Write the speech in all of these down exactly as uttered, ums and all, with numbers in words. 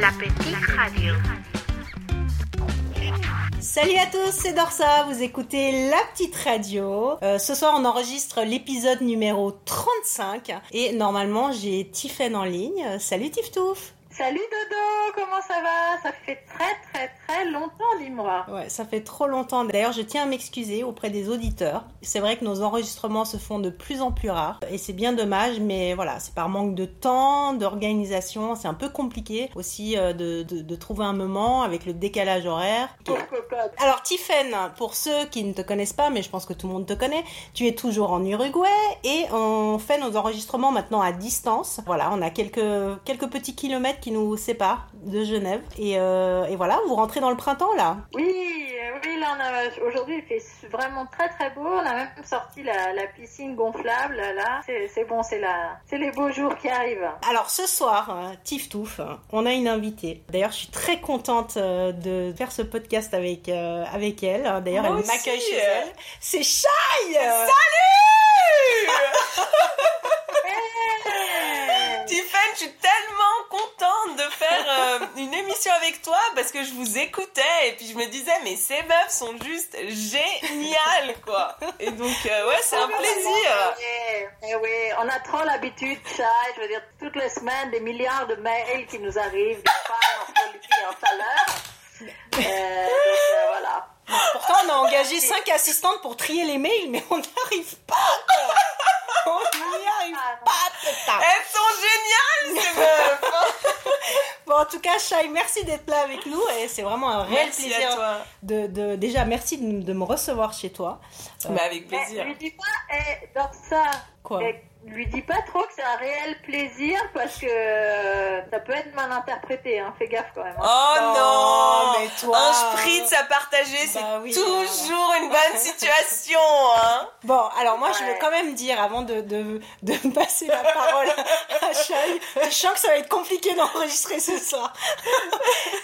La Petite Radio. Salut à tous, c'est Dorsa, vous écoutez La Petite Radio. Euh, ce soir, on enregistre l'épisode numéro trente-cinq et normalement, j'ai Tiphaine en ligne. Salut Tiftouf. Salut Dodo, comment ça va? Ça fait très très très longtemps, dis-moi. Ouais, ça fait trop longtemps. D'ailleurs, je tiens à m'excuser auprès des auditeurs. C'est vrai que nos enregistrements se font de plus en plus rares et c'est bien dommage, mais voilà, c'est par manque de temps, d'organisation. C'est un peu compliqué aussi euh, de, de, de trouver un moment avec le décalage horaire. Alors Tiphaine, pour ceux qui ne te connaissent pas, mais je pense que tout le monde te connaît, tu es toujours en Uruguay et on fait nos enregistrements maintenant à distance. Voilà, on a quelques, quelques petits kilomètres qui Qui nous sépare de Genève et, euh, et voilà, vous rentrez dans le printemps là. Oui, oui, là on a, aujourd'hui il fait vraiment très très beau, on a même sorti la, la piscine gonflable là, c'est, c'est bon, c'est la, c'est les beaux jours qui arrivent. Alors ce soir, Tiftouf, on a une invitée. D'ailleurs, je suis très contente de faire ce podcast avec euh, avec elle. D'ailleurs, moi elle aussi m'accueille chez elle. C'est Shaï. Salut. Tiphaine, je suis tellement contente de faire euh, une émission avec toi parce que je vous écoutais et puis je me disais mais ces meufs sont juste géniales quoi. Et donc euh, ouais, c'est oh, un plaisir. Eh oui, on a trop l'habitude, ça. Je veux dire, toutes les semaines des milliards de mails qui nous arrivent, des femmes en politique et en salaire. Euh, donc euh, voilà. Pourtant, on a engagé cinq assistantes pour trier les mails, mais on n'arrive pas. On n'y arrive pas, putain. Elles sont géniales, ces meufs. Bon, en tout cas, Shaï, merci d'être là avec nous. Et c'est vraiment un réel merci plaisir. À toi. De, de, déjà, merci de, de me recevoir chez toi. Euh, bah, avec plaisir. Eh, lui dis pas, eh, Dorsa. Quoi eh, lui dis pas trop que c'est un réel plaisir parce que euh, ça peut être mal interprété. Hein. Fais gaffe quand même. Hein. Oh non, non mais toi, un spritz à partager, bah, c'est oui, toujours bah, une bonne situation. Hein. Bon, alors moi, ouais. je veux quand même dire, avant de, de, de passer la parole à Shaï, je sens que ça va être compliqué d'enregistrer ce soir.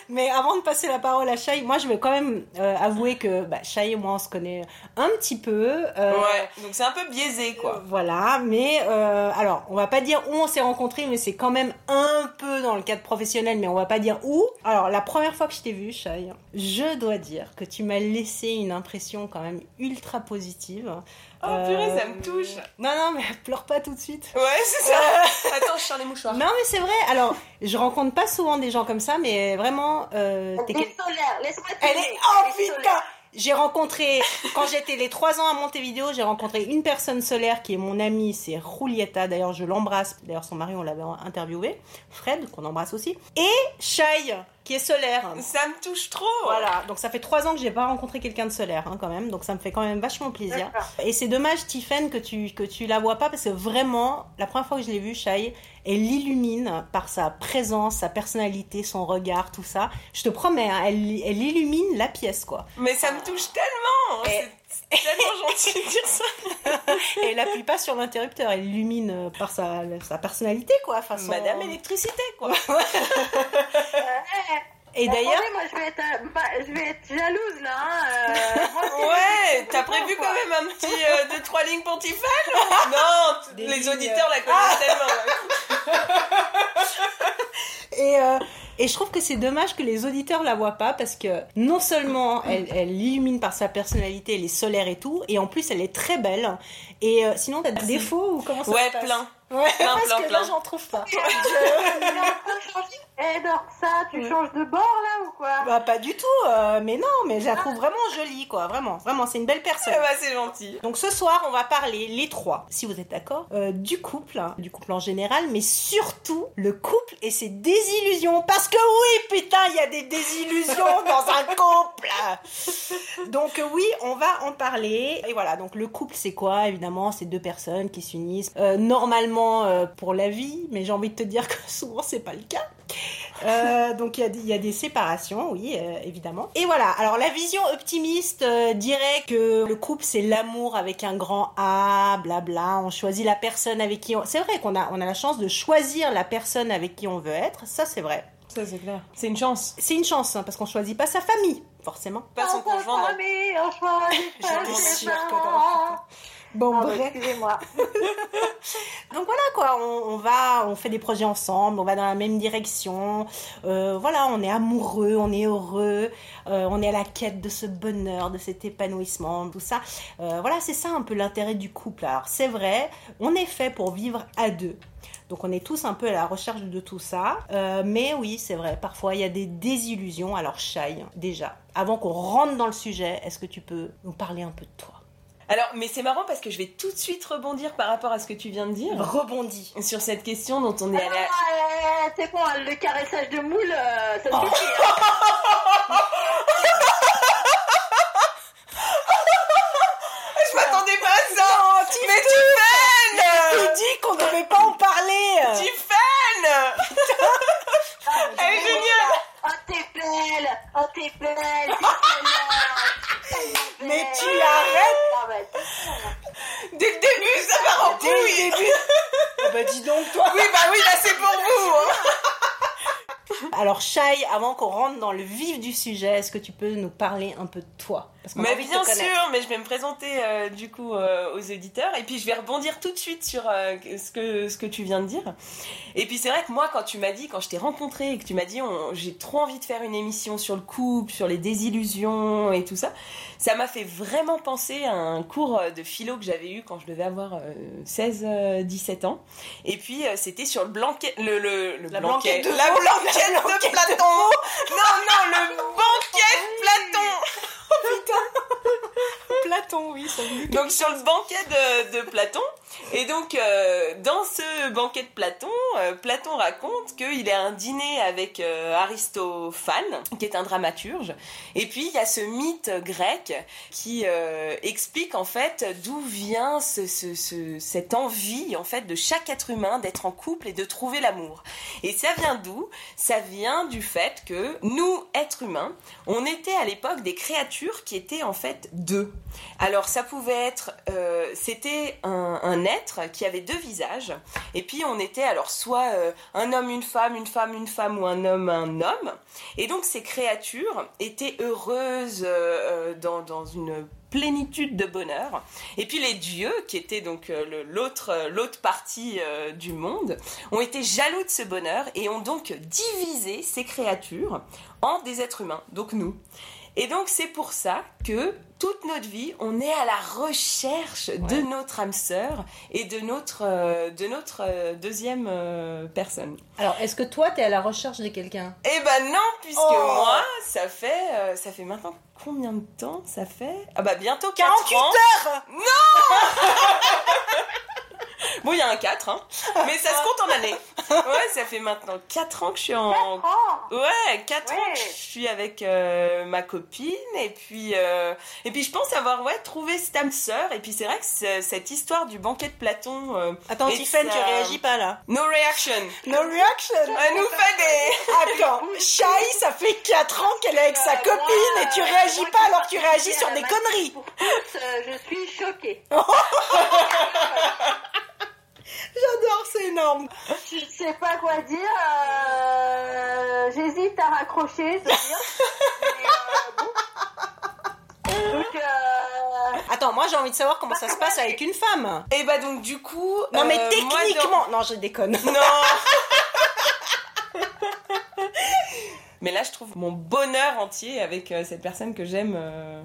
Mais avant de passer la parole à Shaï, moi, je veux quand même euh, avouer que bah, Shaï et moi, on se connaît un petit peu. Euh, ouais, donc c'est un peu biaisé, quoi. Euh, voilà, mais... Euh, alors, on va pas dire où on s'est rencontrés, mais c'est quand même un peu dans le cadre professionnel, mais on va pas dire où. Alors, la première fois que je t'ai vue, Shaï, je dois dire que tu m'as laissé une impression quand même ultra positive. Oh euh... purée, ça me touche. Non, non, mais pleure pas tout de suite. Ouais, c'est ça. Euh... Attends, je sors les mouchoirs. Non, mais c'est vrai. Alors, je rencontre pas souvent des gens comme ça, mais vraiment... Euh, t'es... Elle est solaire, laisse-moi te Elle est... Oh putain. J'ai rencontré, quand j'étais les trois ans à Montevideo, j'ai rencontré une personne solaire qui est mon amie, c'est Julietta. D'ailleurs, je l'embrasse. D'ailleurs, son mari, on l'avait interviewé. Fred, qu'on embrasse aussi. Et Shaï, qui est solaire. Ça me touche trop. Voilà. Donc, ça fait trois ans que j'ai pas rencontré quelqu'un de solaire, hein, quand même. Donc, ça me fait quand même vachement plaisir. D'accord. Et c'est dommage, Tiphaine, que tu, que tu la vois pas parce que vraiment, la première fois que je l'ai vue, Shaï, elle l'illumine par sa présence, sa personnalité, son regard, tout ça. Je te promets, hein, elle, elle illumine la pièce, quoi. Mais ça me touche tellement. Et... C'est tellement gentil de dire ça. Et elle appuie pas sur l'interrupteur, elle illumine par sa, sa personnalité, quoi. Façon... Madame électricité, quoi. Et d'ailleurs, attendez, moi je vais être, euh, je vais être jalouse là. Hein. Euh, moi, ouais, t'as prévu quoi. Quand même un petit euh, deux trois lignes pour Tiphaine. Non, t- les lignes... auditeurs la connaissent tellement. et euh, et je trouve que c'est dommage que les auditeurs la voient pas parce que non seulement elle, elle illumine par sa personnalité, elle est solaire et tout, et en plus elle est très belle. Et euh, sinon t'as des défauts ou comment ça ouais, se passe? Ouais, plein. Ouais, plein, parce plein, que plein. Là, j'en trouve pas. Je... Eh, hey, Dorsa, tu changes de bord, là, ou quoi? Bah, pas du tout, euh, mais non, mais je la trouve vraiment jolie, quoi, vraiment, vraiment, c'est une belle personne. Eh bah, c'est gentil. Donc, ce soir, on va parler, les trois, si vous êtes d'accord, euh, du couple, hein, du couple en général, mais surtout, le couple et ses désillusions, parce que oui, putain, il y a des désillusions dans un couple. Donc, oui, on va en parler, et voilà, donc, le couple, c'est quoi, évidemment, c'est deux personnes qui s'unissent, euh, normalement, pour la vie, mais j'ai envie de te dire que souvent c'est pas le cas. Euh, donc il y, y a des séparations, oui, euh, évidemment. Et voilà, alors la vision optimiste euh, dirait que le couple c'est l'amour avec un grand A, blabla, on choisit la personne avec qui on... C'est vrai qu'on a, on a la chance de choisir la personne avec qui on veut être, ça c'est vrai. Ça c'est clair. C'est une chance. C'est une chance, hein, parce qu'on choisit pas sa famille, forcément. Pas son conjoint. Famille, on choisit pas ses parents. Bon, non, bref. Excusez-moi. Donc voilà quoi, on, on va, on fait des projets ensemble, on va dans la même direction. Euh, voilà, on est amoureux, on est heureux, euh, on est à la quête de ce bonheur, de cet épanouissement, tout ça. Euh, voilà, c'est ça un peu l'intérêt du couple. Alors c'est vrai, on est fait pour vivre à deux. Donc on est tous un peu à la recherche de tout ça. Euh, mais oui, c'est vrai, parfois il y a des désillusions. Alors Shaï, déjà, avant qu'on rentre dans le sujet, est-ce que tu peux nous parler un peu de toi ? Alors, mais c'est marrant parce que je vais tout de suite rebondir par rapport à ce que tu viens de dire. Rebondis. Sur cette question dont on est allé... Ah, c'est bon, le caressage de moule, euh, ça se oh. fait hein. Je m'attendais pas à ça. Non, tu mais Tiphaine, tu dis qu'on devait pas en parler. Tiphaine. Elle est géniale. Oh, t'es belle. Oh, t'es belle. Mais tu arrêtes! Dès le début, ça part en couille! Dès le début! Ah bah dis donc, toi! Oui, bah oui, là c'est pour vous! Hein. Alors, Shaï, avant qu'on rentre dans le vif du sujet, est-ce que tu peux nous parler un peu de toi? Parce qu'on mais bien sûr, mais je vais me présenter euh, du coup euh, aux auditeurs et puis je vais rebondir tout de suite sur euh, ce que ce que tu viens de dire. Et puis c'est vrai que moi, quand tu m'as dit, quand je t'ai rencontrée et que tu m'as dit, on, j'ai trop envie de faire une émission sur le couple, sur les désillusions et tout ça, ça m'a fait vraiment penser à un cours de philo que j'avais eu quand je devais avoir euh, seize dix-sept ans. Et puis euh, c'était sur le blanquet, le le, le la blanquet, blanquet de la blanquette de, de Platon. De... Non non, le banquet de Platon. Oh putain. Platon, oui, ça me dit. Donc sur le banquet de, de Platon. Et donc euh, dans ce banquet de Platon, euh, Platon raconte qu'il a un dîner avec euh, Aristophane, qui est un dramaturge. Et puis il y a ce mythe grec qui euh, explique en fait d'où vient ce, ce, ce, cette envie en fait de chaque être humain d'être en couple et de trouver l'amour. Et ça vient d'où ? Ça vient du fait que nous, êtres humains, on était à l'époque des créatures qui étaient en fait deux. Alors ça pouvait être, euh, c'était un, un être qui avait deux visages et puis on était alors soit euh, un homme, une femme, une femme, une femme ou un homme, un homme. Et donc ces créatures étaient heureuses euh, dans, dans une plénitude de bonheur. Et puis les dieux, qui étaient donc le, l'autre, l'autre partie euh, du monde, ont été jaloux de ce bonheur et ont donc divisé ces créatures en des êtres humains, donc nous. Et donc, c'est pour ça que toute notre vie, on est à la recherche ouais. de notre âme sœur et de notre, euh, de notre euh, deuxième euh, personne. Alors, est-ce que toi, t'es à la recherche de quelqu'un ? Eh ben non, puisque oh. moi, ça fait, euh, ça fait maintenant combien de temps ? Ça fait... Ah bah bientôt quarante-huit ans. quarante-huit heures ! Non. Bon, il y a un quatre, hein. Mais ça se compte en années. Ouais, ça fait maintenant quatre ans que je suis en... Ouais, quatre ans que je suis avec euh, ma copine. Et puis, euh... et puis je pense avoir ouais, trouvé cette âme sœur. Et puis c'est vrai que c'est, cette histoire du banquet de Platon... Euh, Attends, Tiphaine, ça... tu réagis pas, là. No reaction. No reaction. Elle nous fait des... Attends, Shaï, ça fait quatre ans qu'elle est avec sa copine et tu réagis pas alors que tu réagis sur des conneries. Je suis choquée. J'adore, c'est énorme. Je sais pas quoi dire. Euh, j'hésite à raccrocher, c'est dire. Mais euh, bon. Donc, euh... Attends, moi j'ai envie de savoir comment ça se passe avec une femme. Et bah donc du coup. Non euh, mais techniquement, moi, non... non je déconne. Non. Mais là je trouve mon bonheur entier avec euh, cette personne que j'aime euh,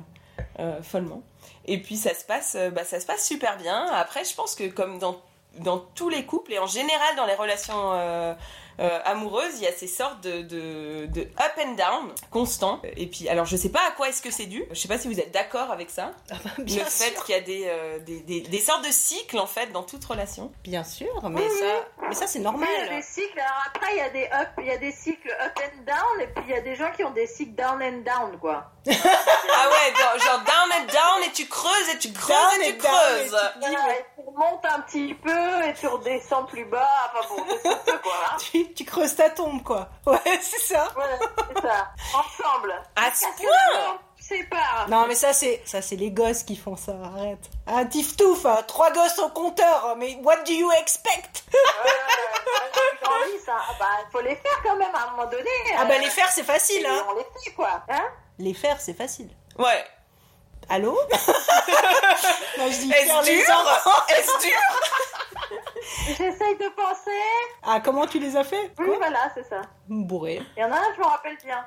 euh, follement. Et puis ça se passe, euh, bah ça se passe super bien. Après je pense que comme dans dans tous les couples et en général dans les relations euh, euh, amoureuses, il y a ces sortes de, de, de up and down constants. Et puis, alors je sais pas à quoi est-ce que c'est dû. Je sais pas si vous êtes d'accord avec ça. Ah bah, bien le sûr. Fait qu'il y a des, euh, des, des, des sortes de cycles en fait dans toute relation. Bien sûr, mais oui, ça, oui. Mais ça c'est normal. Oui, il y a des cycles. Alors après il y a des up, il y a des cycles up and down et puis il y a des gens qui ont des cycles down and down quoi. Ah ouais, genre down and down et tu creuses et tu creuses down et tu creuses. Et tu, voilà, et tu remontes un petit peu et tu redescends plus bas. Enfin bon, c'est ça quoi. Hein. tu, tu creuses ta tombe quoi. Ouais, c'est ça. Voilà, c'est ça. Ensemble. À ce point. C'est pas. Non mais ça c'est ça c'est les gosses qui font ça. Arrête. Ah tiftouf, hein, trois gosses au compteur. Mais what do you expect? Ouais, ouais, ouais, ça. Ah bah faut les faire quand même à un moment donné. Ah bah euh, les faire c'est facile hein. On les fait quoi, hein. Les faire, c'est facile. Ouais. allô? Non, je dis, est-ce dur? Est-ce dur? J'essaye de penser. Ah, comment tu les as fait? Oui, quoi? Voilà, c'est ça. Bourré. Il y en a un, je me rappelle bien.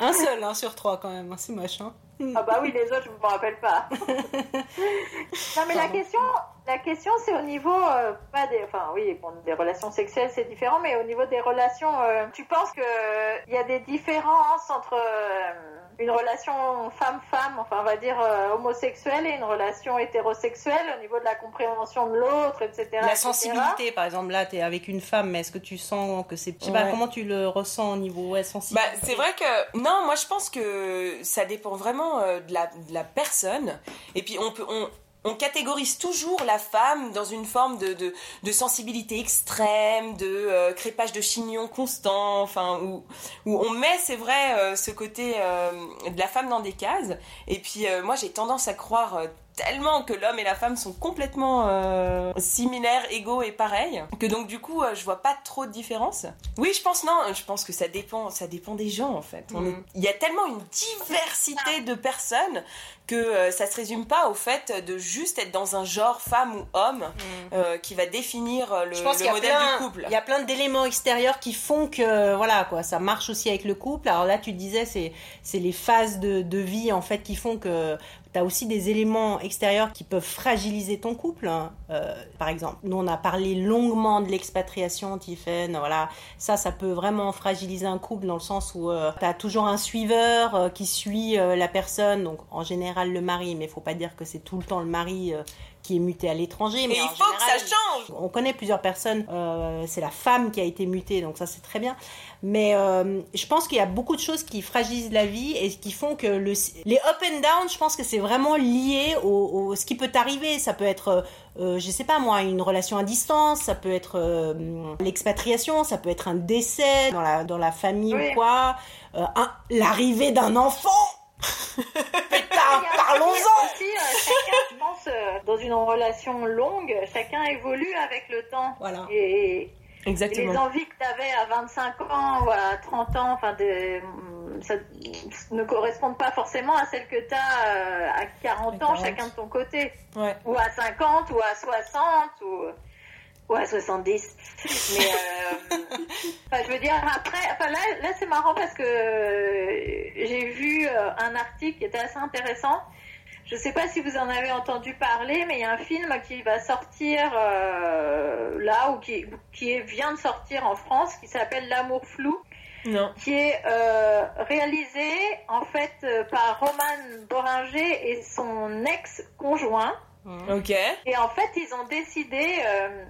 Un seul, hein, sur trois quand même, c'est moche. Hein. Ah bah oui, les autres, je ne me rappelle pas. Non, mais la question, la question, c'est au niveau, euh, pas des, enfin oui, bon, des relations sexuelles, c'est différent, mais au niveau des relations, euh, tu penses qu'il euh, y a des différences entre euh, une relation femme-femme, enfin on va dire euh, homosexuelle, et une relation hétérosexuelle, au niveau de la compréhension de l'autre, et cetera. La sensibilité, et cetera. Par exemple, là, tu es avec une femme, mais est-ce que tu sens que c'est... Je sais ouais. pas, comment tu le ressens au niveau ouais, sensibilité. Bah, c'est vrai que... Non, moi, je pense que ça dépend vraiment de la, de la personne, et puis on peut on, on catégorise toujours la femme dans une forme de, de, de sensibilité extrême, de euh, crépage de chignon constant, enfin où, où on met, c'est vrai, euh, ce côté euh, de la femme dans des cases, et puis euh, moi j'ai tendance à croire euh, tellement que l'homme et la femme sont complètement euh, similaires, égaux et pareils, que donc du coup euh, je vois pas trop de différence. Oui, je pense non, je pense que ça dépend, ça dépend des gens en fait. On est... Il y a tellement une diversité de personnes que euh, ça se résume pas au fait de juste être dans un genre femme ou homme mm. euh, qui va définir le, je pense le modèle plein, du couple. Il y a plein d'éléments extérieurs qui font que voilà quoi, ça marche aussi avec le couple. Alors là tu disais c'est c'est les phases de, de vie en fait qui font que t'as aussi des éléments extérieurs qui peuvent fragiliser ton couple. Euh, par exemple, nous on a parlé longuement de l'expatriation, Tiphaine, voilà. Ça, ça peut vraiment fragiliser un couple dans le sens où euh, t'as toujours un suiveur euh, qui suit euh, la personne, donc en général le mari, mais faut pas dire que c'est tout le temps le mari euh, qui est muté à l'étranger. Mais et il faut général, que ça change. On connaît plusieurs personnes, euh, c'est la femme qui a été mutée, donc ça c'est très bien. Mais euh, je pense qu'il y a beaucoup de choses qui fragilisent la vie et qui font que le, les up and down, je pense que c'est vraiment lié au, au ce qui peut t'arriver. Ça peut être, euh, je sais pas moi, une relation à distance, ça peut être euh, l'expatriation, ça peut être un décès dans la, dans la famille oui. ou quoi, euh, un, l'arrivée d'un enfant. Putain, parlons-en. Aussi, euh, chacun, je pense, euh, dans une relation longue, chacun évolue avec le temps. Voilà. Et, exactement. Et les envies que t'avais à vingt-cinq ans ou à trente ans, enfin, de, ça ne correspondent pas forcément à celles que t'as euh, à quarante ans, chacun de ton côté. Ouais. Ou à cinquante, ou à soixante, ou... Ouais, soixante-dix. Mais euh, enfin, je veux dire, après, enfin, là, là c'est marrant parce que j'ai vu un article qui était assez intéressant. Je sais pas si vous en avez entendu parler, mais il y a un film qui va sortir euh, là, ou qui, qui vient de sortir en France, qui s'appelle L'amour flou. Non. Qui est euh, réalisé en fait euh, par Romane Bohringer et son ex-conjoint. Ok. Et en fait, ils ont décidé... Euh,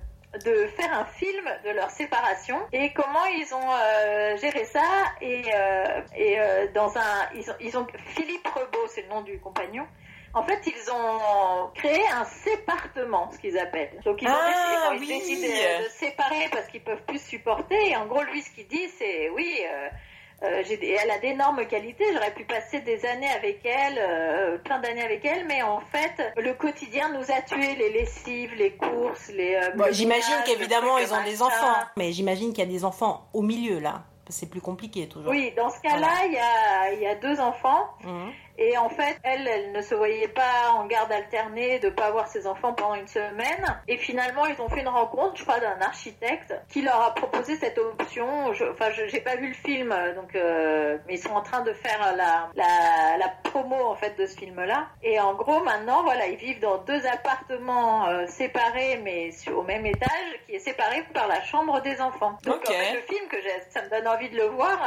de faire un film de leur séparation et comment ils ont euh, géré ça et, euh, et euh, dans un ils ont, ils ont Philippe Rebaud, c'est le nom du compagnon. En fait, ils ont créé un sépartement, ce qu'ils appellent. Donc ils ont ah, décidé, oui. ils décident de, de séparer parce qu'ils peuvent plus supporter. Et en gros, lui, ce qu'il dit, c'est oui. Euh, Euh, j'ai, elle a d'énormes qualités, j'aurais pu passer des années avec elle, euh, plein d'années avec elle, mais en fait, le quotidien nous a tués, les lessives, les courses, les... Euh, bon, j'imagine qu'évidemment, ils ont des enfants, mais j'imagine qu'il y a des enfants au milieu, là. C'est plus compliqué, toujours. Oui, dans ce cas-là, il voilà. y, a, y a deux enfants. Mmh. Et en fait, elle, elle ne se voyait pas en garde alternée, de pas voir ses enfants pendant une semaine. Et finalement, ils ont fait une rencontre, je crois, d'un architecte qui leur a proposé cette option. Je, enfin, je, j'ai pas vu le film, donc euh, mais ils sont en train de faire la, la, la promo, en fait, de ce film-là. Et en gros, maintenant, voilà, ils vivent dans deux appartements euh, séparés, mais sur, au même étage, qui est séparé par la chambre des enfants. Donc, okay. en fait, le film, que j'ai, ça me donne envie de le voir...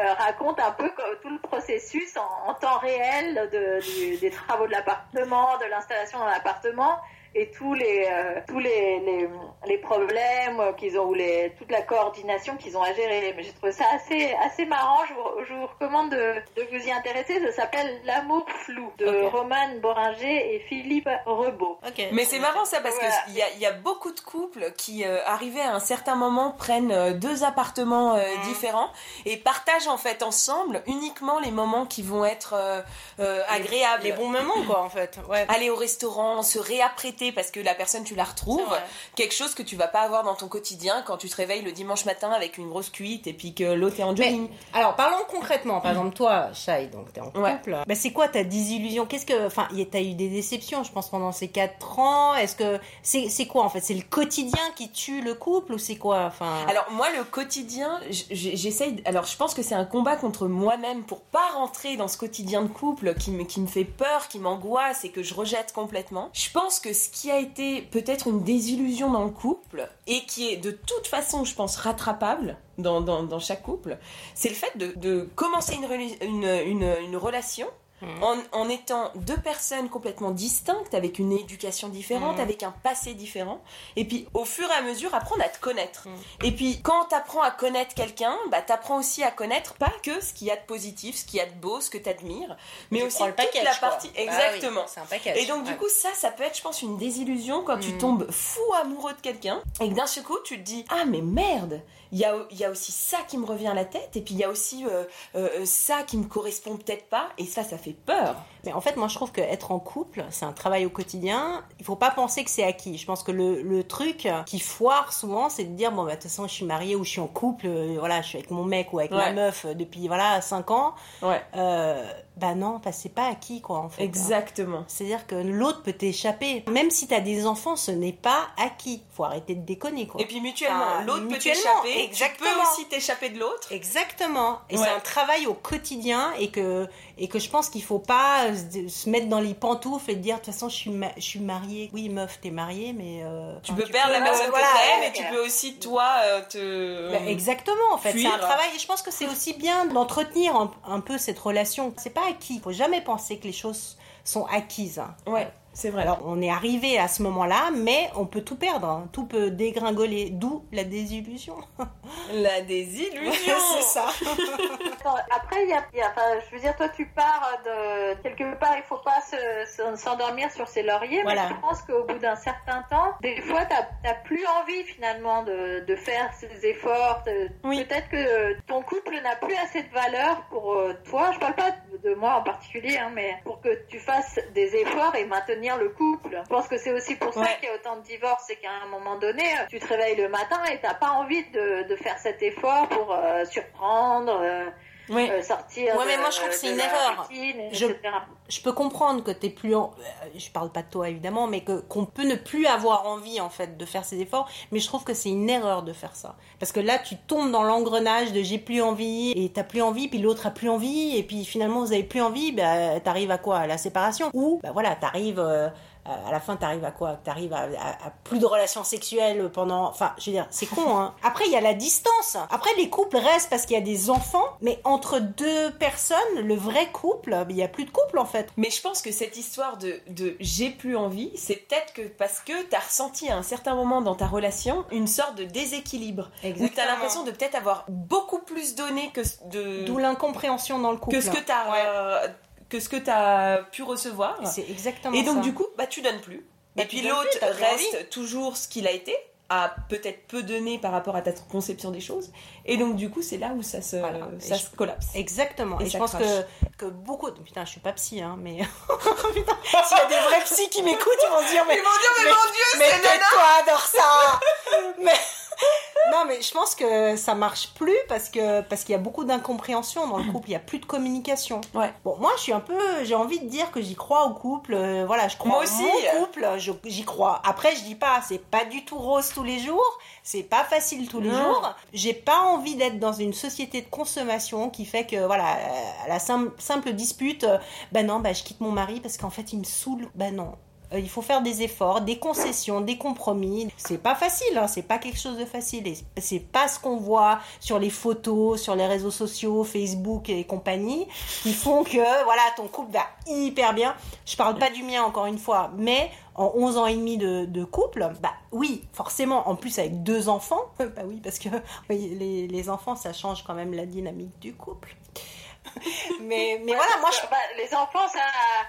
Euh, raconte un peu tout le processus en, en temps réel de, de, des travaux de l'appartement, de l'installation dans l'appartement et tous les euh, tous les, les les problèmes qu'ils ont ou les toute la coordination qu'ils ont à gérer. Mais j'ai trouvé ça assez assez marrant. Je vous, je vous recommande de, de vous y intéresser. Ça s'appelle L'amour flou de okay. Romane Bohringer et Philippe Rebaud. Okay. Mais c'est marrant ça parce voilà. que il y a il y a beaucoup de couples qui euh, arrivés à un certain moment prennent deux appartements euh, mmh. différents et partagent en fait ensemble uniquement les moments qui vont être euh, euh, agréables, les bons moments quoi en fait. Ouais. Aller au restaurant, se réapprêter qualité parce que la personne tu la retrouves, quelque chose que tu vas pas avoir dans ton quotidien quand tu te réveilles le dimanche matin avec une grosse cuite et puis que l'autre est en jogging. Mais, alors parlons concrètement, par exemple toi Shaï, donc t'es en couple, ouais. bah, c'est quoi ta désillusion, qu'est-ce que, enfin t'as eu des déceptions je pense pendant ces quatre ans, est-ce que c'est, c'est quoi en fait, c'est le quotidien qui tue le couple ou c'est quoi enfin... Alors moi le quotidien j'essaye, alors je pense que c'est un combat contre moi-même pour pas rentrer dans ce quotidien de couple qui me, qui me fait peur, qui m'angoisse et que je rejette complètement. Je pense que ce qui a été peut-être une désillusion dans le couple et qui est de toute façon je pense rattrapable dans, dans, dans chaque couple, c'est le fait de, de commencer une, une, une, une relation Mmh. En, en étant deux personnes complètement distinctes, avec une éducation différente, mmh. avec un passé différent, et puis au fur et à mesure apprendre à te connaître. Mmh. Et puis quand t'apprends à connaître quelqu'un, bah t'apprends aussi à connaître pas que ce qu'il y a de positif, ce qu'il y a de beau, ce que t'admires, mais tu aussi toute package, la partie. Quoi. Exactement. Bah oui, c'est un package. Et donc ouais. du coup ça, ça peut être je pense une désillusion quand mmh. tu tombes fou amoureux de quelqu'un et que d'un seul coup tu te dis ah mais merde, il y a il y a aussi ça qui me revient à la tête et puis il y a aussi euh, euh, ça qui me correspond peut-être pas et ça ça fait peur. Mais en fait, moi, je trouve qu'être en couple, c'est un travail au quotidien. Il ne faut pas penser que c'est acquis. Je pense que le, le truc qui foire souvent, c'est de dire, bon, bah, de toute façon, je suis mariée ou je suis en couple, euh, voilà, je suis avec mon mec ou avec ouais. ma meuf depuis, voilà, cinq ans. Ouais. Euh, bah non, bah, c'est pas acquis, quoi, en fait. Exactement. Hein. C'est-à-dire que l'autre peut t'échapper. Même si t'as des enfants, ce n'est pas acquis. Faut arrêter de déconner, quoi. Et puis mutuellement, ah, l'autre mutuellement, peut t'échapper. Exactement. Tu peux aussi t'échapper de l'autre. Exactement. Et ouais. c'est un travail au quotidien et que, et que je pense qu'il ne faut pas se mettre dans les pantoufles et dire de toute façon je suis, ma- je suis mariée. Oui meuf t'es mariée mais euh, tu peux tu perdre peux, la personne euh, que voilà, t'aimes ouais, et tu voilà. peux aussi toi euh, te bah, exactement en fait fuir. C'est un travail et je pense que c'est aussi bien d'entretenir un, un peu cette relation, c'est pas acquis, faut jamais penser que les choses sont acquises hein. ouais c'est vrai. Alors on est arrivé à ce moment-là, mais on peut tout perdre, hein. Tout peut dégringoler, d'où la désillusion. La désillusion, c'est ça. Après, il y a, y a, enfin, je veux dire, toi tu pars de quelque part, il faut pas se, se, s'endormir sur ses lauriers, voilà. mais je pense qu'au bout d'un certain temps, des fois t'as, t'as plus envie finalement de, de faire ces efforts. De, oui. Peut-être que ton couple n'a plus assez de valeur pour euh, toi. Je parle pas de, de moi en particulier, hein, mais pour que tu fasses des efforts et maintenir le couple. Je pense que c'est aussi pour ça ouais. qu'il y a autant de divorces, c'est qu'à un moment donné tu te réveilles le matin et t'as pas envie de, de faire cet effort pour euh, surprendre, euh, oui. euh, sortir ouais, de, mais moi je trouve que c'est une erreur. Routine, je, je peux comprendre que t'es plus en... je parle pas de toi évidemment, mais que, qu'on peut ne plus avoir envie en fait de faire ces efforts, mais je trouve que c'est une erreur de faire ça, parce que là tu tombes dans l'engrenage de j'ai plus envie et t'as plus envie, puis l'autre a plus envie et puis finalement vous avez plus envie, bah, t'arrives à quoi, à la séparation, ou bah voilà t'arrives euh, à la fin t'arrives à quoi, t'arrives à, à, à plus de relations sexuelles pendant, enfin je veux dire c'est con hein. Après il y a la distance, après les couples restent parce qu'il y a des enfants, mais entre deux personnes le vrai couple, il y a plus de couple en fait. Mais je pense que cette histoire de, de j'ai plus envie, c'est peut-être que parce que t'as ressenti à un certain moment dans ta relation une sorte de déséquilibre. Exactement. Où t'as l'impression de peut-être avoir beaucoup plus donné que de... d'où l'incompréhension dans le couple que ce que t'as ouais. euh, que ce que t'as pu recevoir. C'est exactement ça. Et donc ça. Du coup, bah tu donnes plus. Bah, et puis l'autre plus, reste envie. Toujours ce qu'il a été, a peut-être peu donné par rapport à ta conception des choses. Et donc du coup, c'est là où ça se, voilà. ça je... se collapse. Exactement. Et, et je pense que, que beaucoup... De... Putain, je suis pas psy, hein, mais... Putain, s'il y a des vrais psys qui m'écoutent, ils vont dire... Mais, ils vont dire, mais, mais mon Dieu, mais, c'est mais nana toi, Dorsa. Mais... Non mais je pense que ça marche plus parce que parce qu'il y a beaucoup d'incompréhension dans le couple, il y a plus de communication. Ouais. Bon moi je suis un peu, j'ai envie de dire que j'y crois au couple, euh, voilà je crois moi aussi. Mon couple, je, j'y crois. Après je dis pas c'est pas du tout rose tous les jours, c'est pas facile tous les non. jours. J'ai pas envie d'être dans une société de consommation qui fait que voilà à la simple, simple dispute, euh, ben non ben je quitte mon mari parce qu'en fait il me saoule, ben non. Il faut faire des efforts, des concessions, des compromis. C'est pas facile, hein, c'est pas quelque chose de facile. Et c'est pas ce qu'on voit sur les photos, sur les réseaux sociaux, Facebook et compagnie, qui font que voilà, ton couple va hyper bien. Je parle pas du mien encore une fois, mais en onze ans et demi de, de couple, bah oui, forcément, en plus avec deux enfants, bah oui, parce que les, les enfants, ça change quand même la dynamique du couple. mais mais ouais, voilà moi je... bah, les enfants ça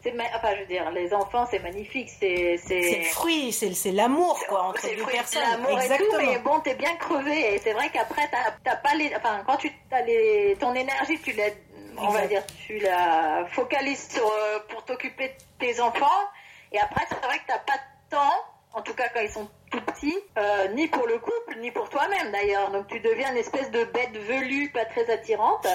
c'est ma... enfin je veux dire les enfants c'est magnifique, c'est c'est c'est le fruit, c'est c'est l'amour quoi entre les personnes, c'est l'amour exactement. Et tout, mais bon t'es bien crevé et c'est vrai qu'après t'as t'as pas les enfin quand tu t'as les ton énergie tu la on va dire tu la focalises sur euh, pour t'occuper de tes enfants et après c'est vrai que t'as pas temps, en tout cas quand ils sont tout petits, euh, ni pour le couple, ni pour toi-même d'ailleurs. Donc tu deviens une espèce de bête velue, pas très attirante.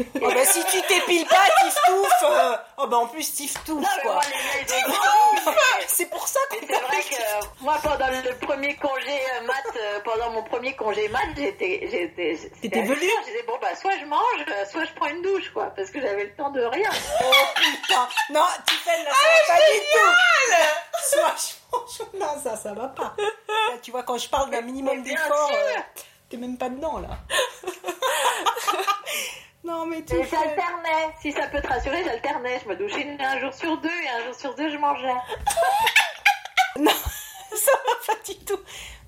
Oh bah si tu t'épiles pas, Tiftouf euh... Oh bah en plus, Tiftouf quoi moi, les, les, les gros, c'est pour ça qu'on c'est vrai que moi, pendant le premier congé mat, euh, pendant mon premier congé mat, j'étais... j'étais T'étais velue. Je disais, bon bah soit je mange, soit je prends une douche quoi, parce que j'avais le temps de rien. Oh putain. Non, Tiphaine, là ça ah, va pas du tout. Soit je non, ça, ça va pas. Là, tu vois, quand je parle d'un minimum d'effort, euh, t'es même pas dedans, là. Non, mais tu. Mais j'alternais. Si ça peut te rassurer, j'alternais. Je me douchais un jour sur deux et un jour sur deux, je mangeais. Non, ça va pas du tout.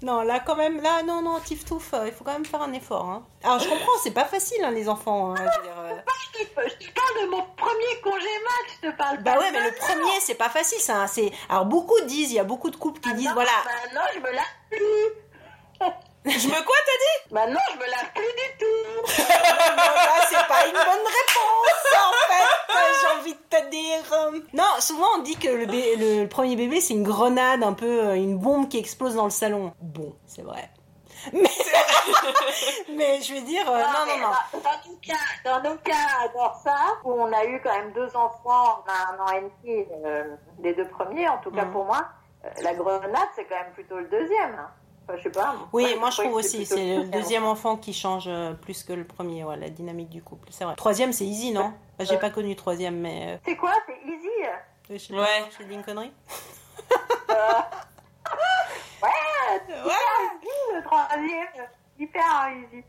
Non, là, quand même, là, non, non, Tiftouf, il faut quand même faire un effort. Hein. Alors, je comprends, c'est pas facile, hein, les enfants. Hein, je, dire, euh... je te parle de mon premier congé mat, je te parle pas. Bah ouais, mais le premier, c'est pas facile, ça. C'est... Alors, beaucoup disent, il y a beaucoup de couples qui ah disent, non, voilà... Bah non, je me lave plus. Je me quoi, t'as dit? Bah non, je me lave plus du tout. Non, non, là, c'est pas une bonne réponse, en fait, j'ai envie de te dire. Non, souvent, on dit que le, bé- le premier bébé, c'est une grenade, un peu, une bombe qui explose dans le salon. Bon, c'est vrai. Mais, mais je veux dire, euh, non, non, non. non. Dans nos cas, dans nos cas, dans ça, où on a eu quand même deux enfants, un an et demi, euh, les deux premiers, en tout mmh. cas pour moi, euh, la grenade, c'est quand même plutôt le deuxième, hein. Enfin, je sais pas. Oui, moi, moi je trouve aussi, c'est, c'est le deuxième enfant qui change plus que le premier, ouais, la dynamique du couple, c'est vrai. Troisième, c'est easy, non? Bah, j'ai ouais. pas connu troisième, mais... C'est quoi? C'est easy? Je ouais. J'ai dit une connerie. euh... Ouais, ouais. Easy, le troisième, hyper easy.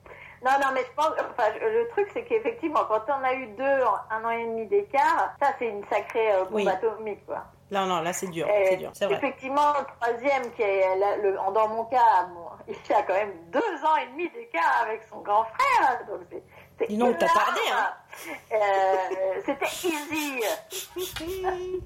Non, non, mais je pense... Enfin, le truc, c'est qu'effectivement, quand on a eu deux, un an et demi d'écart, ça, c'est une sacrée euh, bombe oui. atomique, quoi. Non, non, là, c'est dur, et c'est dur, c'est vrai. Effectivement, le troisième, qui est là, le, dans mon cas, bon, il a quand même deux ans et demi d'écart avec son grand frère, donc c'est... c'est dis donc, t'as tardé, hein. euh, C'était easy.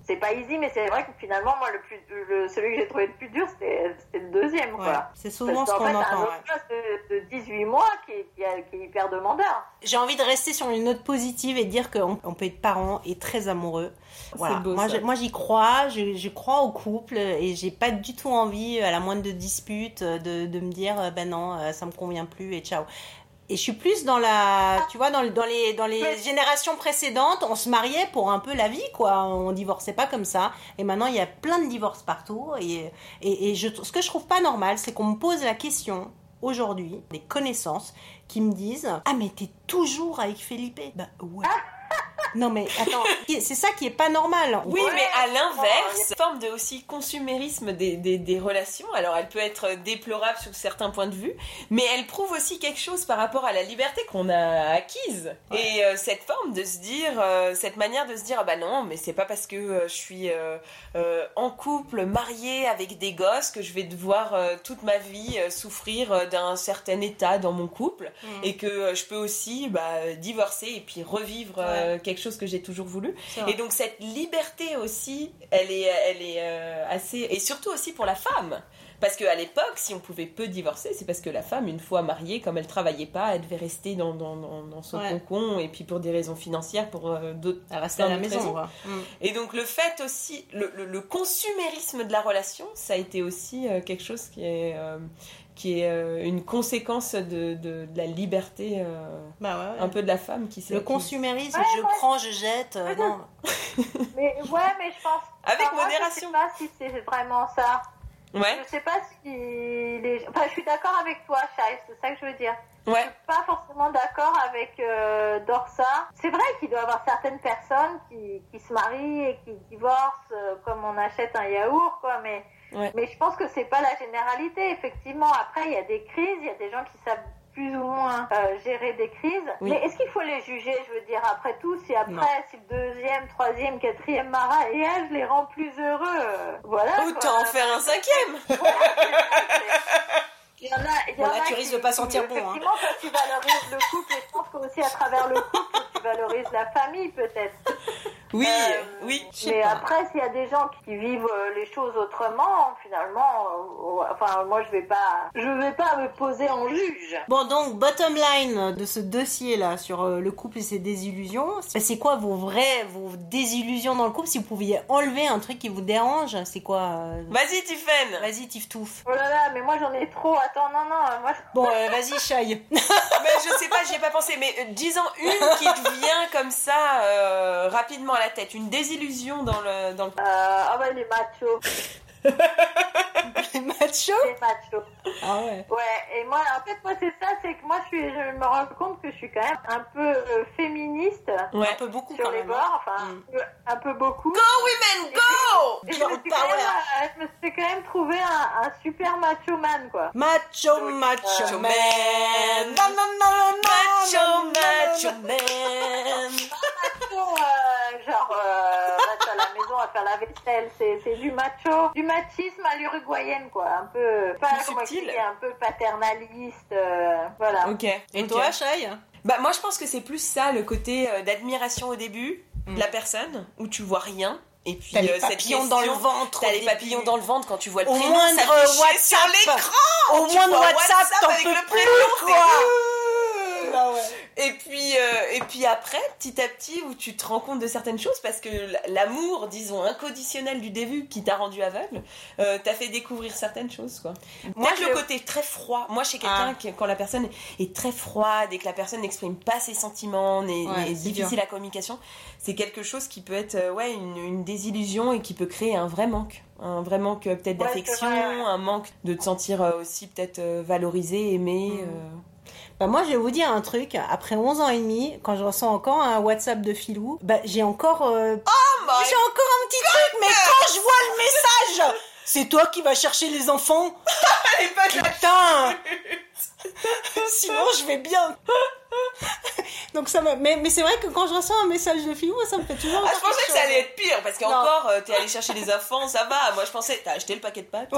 C'est pas easy, mais c'est vrai que finalement, moi, le plus, le, celui que j'ai trouvé le plus dur, c'était, c'était le deuxième, ouais, quoi. C'est souvent parce ce qu'on fait, entend, ouais. Parce qu'en fait, un de dix-huit mois qui est, qui est, qui est hyper demandeur. J'ai envie de rester sur une note positive et de dire qu'on on peut être parent et très amoureux. Voilà. Beau, moi, je, moi, j'y crois, je, je crois au couple et j'ai pas du tout envie, à la moindre de dispute, de, de me dire, ben bah non, ça me convient plus et ciao. Et je suis plus dans la, tu vois, dans, dans les, dans les mais... générations précédentes, on se mariait pour un peu la vie, quoi. On divorçait pas comme ça. Et maintenant, il y a plein de divorces partout. Et, et, et je, ce que je trouve pas normal, c'est qu'on me pose la question aujourd'hui, des connaissances qui me disent, ah, mais t'es toujours avec Felipe? Bah, ouais. Non mais attends, c'est ça qui est pas normal. Oui, ouais, mais à l'inverse, forme de aussi consumérisme des, des, des relations. Alors elle peut être déplorable sous certains points de vue, mais elle prouve aussi quelque chose par rapport à la liberté qu'on a acquise. Ouais. Et euh, cette forme de se dire, euh, cette manière de se dire, ah bah non, mais c'est pas parce que euh, je suis euh, euh, en couple, mariée avec des gosses que je vais devoir euh, toute ma vie euh, souffrir euh, d'un certain état dans mon couple, mmh. et que euh, je peux aussi bah, divorcer et puis revivre euh, ouais. quelque chose que j'ai toujours voulu. Et donc cette liberté aussi, elle est, elle est euh, assez... Et surtout aussi pour la femme. Parce qu'à l'époque, si on pouvait peu divorcer, c'est parce que la femme, une fois mariée, comme elle ne travaillait pas, elle devait rester dans, dans, dans, dans son ouais. concon, et puis pour des raisons financières, pour euh, d'autres... Elle restait à la maison. Mm. Et donc le fait aussi, le, le, le consumérisme de la relation, ça a été aussi euh, quelque chose qui est... Euh, qui est euh, une conséquence de, de, de la liberté, euh, bah ouais, ouais. un peu de la femme qui s'est... Le consumérisme, ouais, je ouais. prends, je jette, euh, non. Mais, ouais, mais je pense... Avec enfin, modération. Moi, je ne sais pas si c'est vraiment ça. Ouais. Je sais pas si... Les... Enfin, je suis d'accord avec toi, Shaï, c'est ça que je veux dire. Ouais. Je suis pas forcément d'accord avec euh, Dorsa. C'est vrai qu'il doit y avoir certaines personnes qui, qui se marient et qui divorcent euh, comme on achète un yaourt, quoi, mais... Ouais. Mais je pense que c'est pas la généralité, effectivement. Après, il y a des crises, il y a des gens qui savent plus ou moins euh, gérer des crises. Oui. Mais est-ce qu'il faut les juger, je veux dire, après tout, si après, non. si le deuxième, troisième, quatrième mariage les rend plus heureux, euh, voilà. Autant quoi. En faire un cinquième. Voilà, il y en a, il y bon, en là, a tu risques de pas sentir bon. Effectivement, hein. Quand tu valorises le couple, et je pense qu'aussi à travers le couple, tu valorises la famille, peut-être. Oui, euh, oui. Mais pas. Après, s'il y a des gens qui vivent les choses autrement, finalement, euh, enfin, moi, je vais pas, je vais pas me poser en juge. Bon, donc, bottom line de ce dossier-là sur euh, le couple et ses désillusions, c'est, c'est quoi vos vraies, vos désillusions dans le couple? Si vous pouviez enlever un truc qui vous dérange, c'est quoi euh... Vas-y, Tiphaine. Vas-y, Tiftouf. Oh là là, mais moi, j'en ai trop. Attends, non, non, moi. Bon, euh, vas-y, Shaï. Mais je sais pas, j'y ai pas pensé. Mais euh, disons une qui te vient comme ça euh, rapidement. À la tête, une désillusion dans le... dans le... Euh, ah bah les machos. Les machos Les machos. Ah ouais. Ouais, et moi, en fait, moi, c'est ça, c'est que moi, je, suis, je me rends compte que je suis quand même un peu euh, féministe. Ouais, un peu beaucoup sur quand les même. Bords, enfin, mm. un, peu, un peu beaucoup. Go women, go et je, me suis quand même, je me suis quand même trouvé un, un super macho man, quoi. Macho, Donc, macho euh, man. Non, non, non, macho, macho man. Euh, genre euh, reste à la maison à faire la vaisselle, c'est, c'est du macho, du machisme à l'uruguayenne quoi, un peu pas comment expliquer, un peu paternaliste, euh, voilà. Ok. Et okay. Toi, Shaï? Bah moi je pense que c'est plus ça le côté euh, d'admiration au début mm. de la personne où tu vois rien. Et puis t'as euh, les papillons dans le ventre. T'as les papillons dans le ventre quand tu vois le prénom s'afficher sur l'écran. Au moindre WhatsApp, t'en peux plus quoi. Ah ouais. Et puis euh, et puis après petit à petit où tu te rends compte de certaines choses parce que l'amour disons inconditionnel du début qui t'a rendu aveugle euh, t'a fait découvrir certaines choses quoi. Moi je... le côté très froid, moi chez quelqu'un ah. qui, quand la personne est très froide et que la personne n'exprime pas ses sentiments n'est, ouais, n'est difficile dur. À communication, c'est quelque chose qui peut être euh, ouais une, une désillusion et qui peut créer un vrai manque. Un vrai manque peut-être ouais, d'affection, vrai, ouais. Un manque de te sentir euh, aussi peut-être euh, valorisé, aimé mm. euh... Bah moi je vais vous dire un truc, après onze ans et demi, quand je ressens encore un WhatsApp de Filou, bah j'ai encore euh... oh my j'ai encore un petit God truc, mais quand je vois le message, c'est toi qui vas chercher les enfants. Elle est pas putain. Sinon je vais bien. Donc ça m'a... mais mais c'est vrai que quand je reçois un message de Filou, ça me fait toujours. Ah je pensais que ça allait être pire parce qu'encore euh, t'es allé chercher les enfants, ça va. Moi je pensais t'as acheté le paquet de pâtes.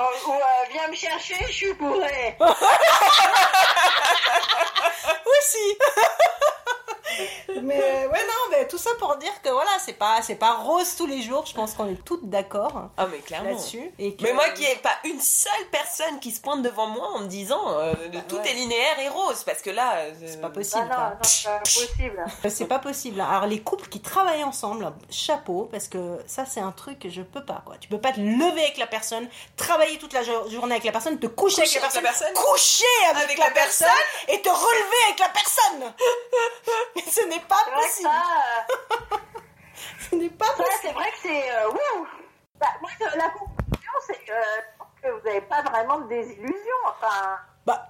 Ou euh, viens me chercher, je suis bourrée. Aussi. Mais euh, ouais non, mais tout ça pour dire que voilà, c'est pas c'est pas rose tous les jours. Je pense qu'on est toutes d'accord. Ah mais clairement. Là-dessus. Et que, mais moi euh, qui ai pas une seule personne qui se pointe devant moi en me disant euh, bah, tout ouais. est linéaire et rose parce que là euh, c'est pas possible. Ah, non, non, c'est pas possible. C'est pas possible. Alors les couples qui travaillent ensemble, chapeau parce que ça c'est un truc que je peux pas quoi. Tu peux pas te lever avec la personne. Travailler toute la jo- journée avec la personne, te coucher, coucher avec, avec la personne, coucher avec, avec la, la personne, personne et te relever avec la personne. Mais ce n'est pas c'est possible. Ça, euh... ce n'est pas ça, possible. C'est vrai que c'est euh, wouh. Bah, moi, la conclusion, c'est que, euh, que vous n'avez pas vraiment de désillusion. Enfin. Bah.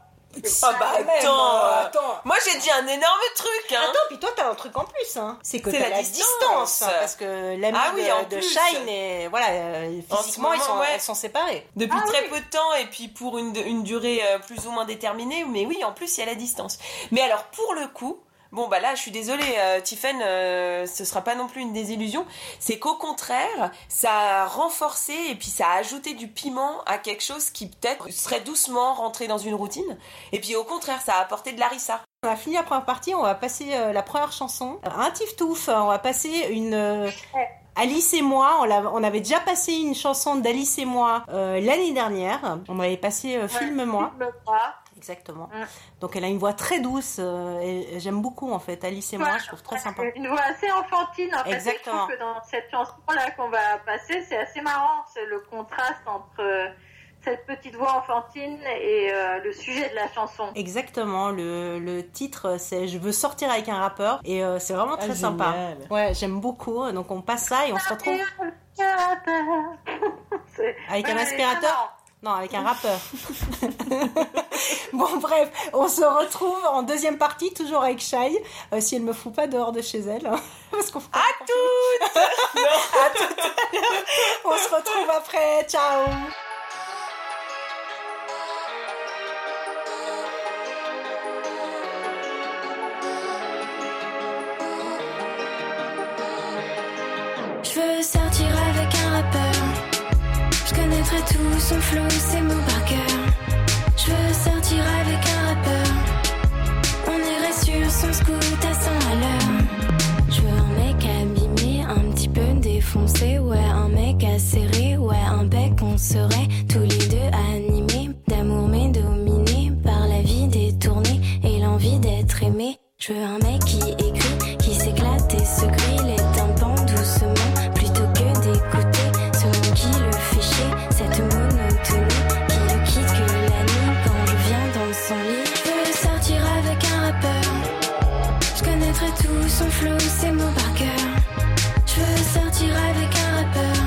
Ah bah attends, euh, attends. Moi j'ai dit un énorme truc hein. Attends, puis toi t'as un truc en plus hein. C'est que c'est t'as la, la distance, distance hein, parce que l'ami ah oui, de, de Shaï et voilà euh, physiquement moment, ils sont, ouais. elles sont séparées depuis ah très oui. peu de temps et puis pour une, une durée euh, plus ou moins déterminée. Mais oui en plus il y a la distance. Mais alors pour le coup bon bah là je suis désolée euh, Tiphaine euh, ce sera pas non plus une désillusion. C'est qu'au contraire ça a renforcé et puis ça a ajouté du piment à quelque chose qui peut-être serait doucement rentré dans une routine. Et puis au contraire ça a apporté de la rissa. On a fini la première partie, on va passer euh, la première chanson un tif-touf, on va passer une... Euh... Alice et moi, on, on avait déjà passé une chanson d'Alice et moi euh, l'année dernière. On avait passé euh, ouais, Filme-moi. Filme-moi. Exactement. Mm. Donc elle a une voix très douce euh, et j'aime beaucoup en fait Alice et ouais, moi, je trouve très sympa. Une voix assez enfantine en exactement. Fait. Exactement. Dans cette chanson-là qu'on va passer, c'est assez marrant, c'est le contraste entre... Euh... cette petite voix enfantine et euh, le sujet de la chanson. Exactement, le, le titre c'est « Je veux sortir avec un rappeur » et euh, c'est vraiment très ah, sympa. Ouais, j'aime beaucoup, donc on passe ça et on se retrouve... Avec un aspirateur ? Non, avec un rappeur. Bon, bref, on se retrouve en deuxième partie, toujours avec Shaï, euh, si elle me fout pas dehors de chez elle. Hein, parce qu'on à toutes à tout à l'heure. On se retrouve après, ciao. Je veux sortir avec un rappeur. Je connaîtrai tout son flow, ses mots par cœur. Je veux sortir avec un rappeur. On irait sur son scoot à cent à l'heure. Je on serait tous les deux animés d'amour mais dominés par la vie détournée et l'envie d'être aimé. Je veux un mec qui écrit, qui s'éclate et se grille les tympans doucement plutôt que d'écouter celui qui le fait chier, cette monotonie qui le quitte que la nuit quand je viens dans son lit. Je veux sortir avec un rappeur, je connaîtrai tout son flow, ses mots par cœur. Je veux sortir avec un rappeur,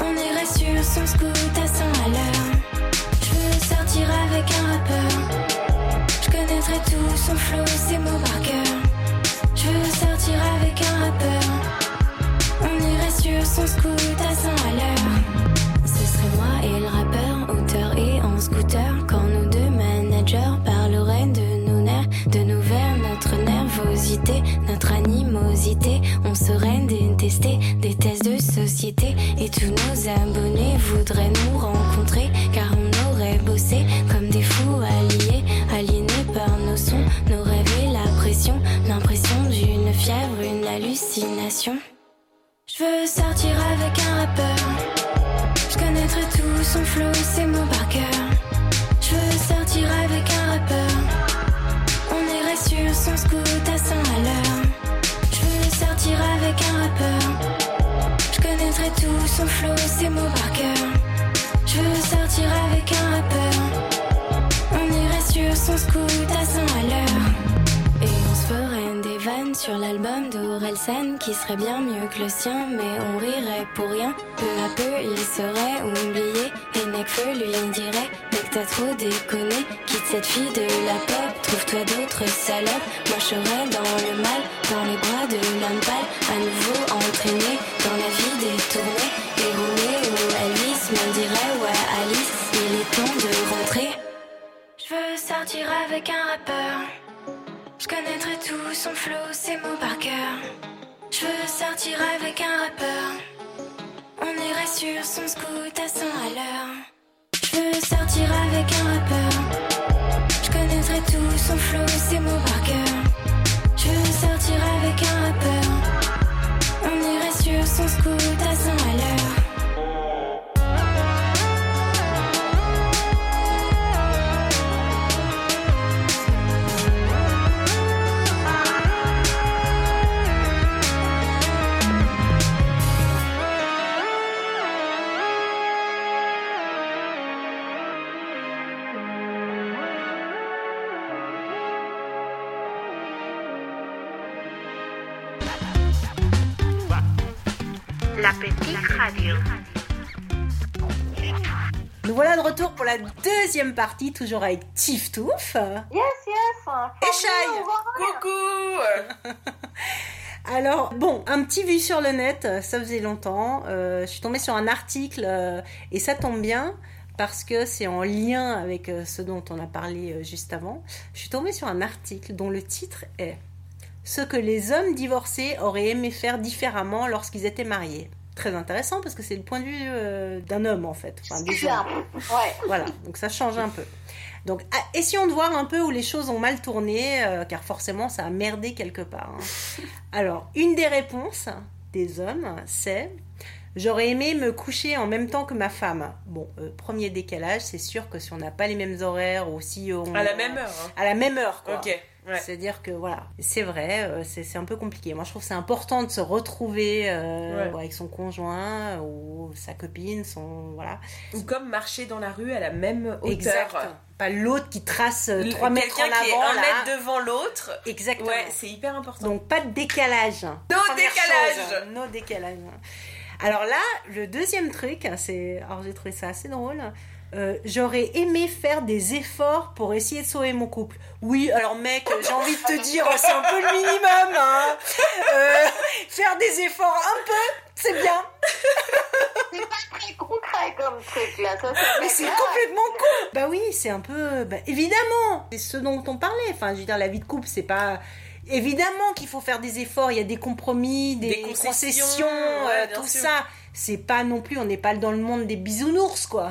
on irait sur son scoot à cent à l'heure. Je veux sortir avec un rappeur, je connaîtrai tout son flow, ses mots par cœur. Je veux sortir avec un rappeur, on irait sur son scoot à cent à l'heure. Ce serait moi et le rappeur, auteur et en scooter, quand nous deux managers parleraient de nos nerfs, de nos vers, notre nervosité, notre animosité. On serait détestés, des tests de société, et tous nos abonnés voudraient nous rencontrer, car on aurait bossé comme des fous alliés, aliénés par nos sons, nos rêves et la pression, l'impression d'une fièvre, une hallucination. Je veux sortir avec un rappeur, je connaîtrai tout son flow, ses mots par cœur. Je veux sortir avec un rappeur, on irait sur son scoot à cent à l'heure. Je veux sortir avec un rappeur, je connaîtrai tout son flow, ses mots par cœur. Je veux sortir avec un rappeur, on irait sur son scoot à cent à l'heure. Et on se ferait des vannes sur l'album d'Orelsan qui serait bien mieux que le sien, mais on rirait pour rien. Peu à peu il serait oublié et Nekfeu lui dirait: mec t'as trop déconné, quitte cette fille de la pop, trouve-toi d'autres salopes. Moi je serais dans le mal, dans les bras de l'homme pâle, à nouveau entraîné dans la vie détournée. Et Roméo ou Elvis me dirait: ouais Alice, il est temps de rentrer. Je veux sortir avec un rappeur, je connaîtrai tout son flow, ses mots par cœur. Je veux sortir avec un rappeur, on irait sur son scoot à cent à l'heure. Je veux sortir avec un rappeur, je connaîtrai tout son flow, ses mots par cœur. Je veux sortir avec un rappeur, on irait sur son scoot à cent à l'heure. La Petite Radio. Nous voilà de retour pour la deuxième partie, toujours avec Tif Touf. Yes, yes. Et Shaï. Coucou. Alors, bon, un petit vu sur le net, ça faisait longtemps. Euh, je suis tombée sur un article euh, et ça tombe bien parce que c'est en lien avec euh, ce dont on a parlé euh, juste avant. Je suis tombée sur un article dont le titre est ce que les hommes divorcés auraient aimé faire différemment lorsqu'ils étaient mariés. Très intéressant parce que c'est le point de vue euh, d'un homme en fait. Enfin, c'est ça, ouais. Voilà, donc ça change un peu. Donc à, essayons de voir un peu où les choses ont mal tourné, euh, car forcément ça a merdé quelque part. Hein. Alors, une des réponses des hommes, c'est « J'aurais aimé me coucher en même temps que ma femme ». Bon, euh, premier décalage, c'est sûr que si on n'a pas les mêmes horaires ou si on... À la même heure. Hein. À la même heure, quoi. Ok. Ouais. C'est-à-dire que voilà, c'est vrai, c'est, c'est un peu compliqué. Moi, je trouve que c'est important de se retrouver euh, ouais. avec son conjoint ou sa copine, son voilà. Ou comme marcher dans la rue à la même hauteur. Exact. Pas l'autre qui trace trois mètres en avant, qui est un là. mètre devant l'autre. Exactement. Ouais, c'est hyper important. Donc pas de décalage. No décalage. No décalage. Alors là, le deuxième truc, c'est, alors j'ai trouvé ça assez drôle. Euh, j'aurais aimé faire des efforts pour essayer de sauver mon couple. Oui, alors mec, j'ai envie de te dire, c'est un peu le minimum. Hein. Euh, faire des efforts un peu, c'est bien. C'est pas très concret comme truc là. Ça, c'est mais c'est clair. Complètement con. Bah oui, c'est un peu... Bah, évidemment, c'est ce dont on parlait. Enfin, je veux dire, la vie de couple, c'est pas... Évidemment qu'il faut faire des efforts, il y a des compromis, des, des concessions, concessions ouais, euh, tout sûr. Ça. C'est pas non plus, on n'est pas dans le monde des bisounours, quoi.